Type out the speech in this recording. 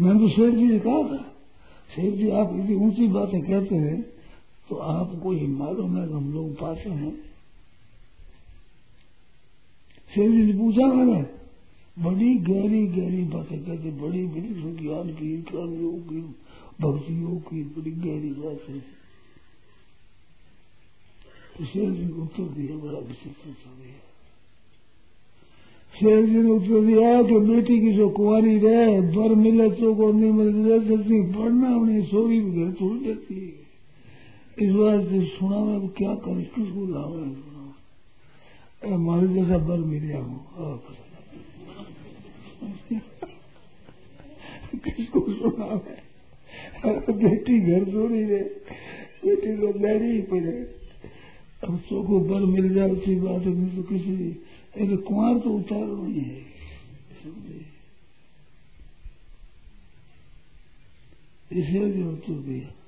मैंने तो सेठ जी से कहा था, सेठ जी आप यदि ऊंची बातें कहते हैं तो आपको ये मालूम है कि हम लोग पासे हैं। सेठ जी ने पूछा मैंने, बड़ी गहरी गहरी बातें कहते, बड़ी बड़ी ज्ञान की, कर्म योग की, भक्ति योग की बड़ी गहरी बातें। तो सेठ जी को उत्तर दिया, बड़ा विशेष उत्तर दिया। शेर जी ने उत्तर दिया कि बेटी की जो कुंवारी रहे, बर मिले चौको नहीं मिले सकती, पढ़ना अपनी सोई भी घर छोड़ देती है। इस बार से सुना मैं क्या कर, किसको लावा है सुना, हमारे जैसा बर मिल जाओ किसको सुना है, बेटी घर छोड़ी रहे, बेटी को लड़ी ही पड़े, अब चौको बर मिल जाए अच्छी बात है, नहीं तो किसी कुंवर तो उतार नहीं है। इसे भी उत्तर दिया।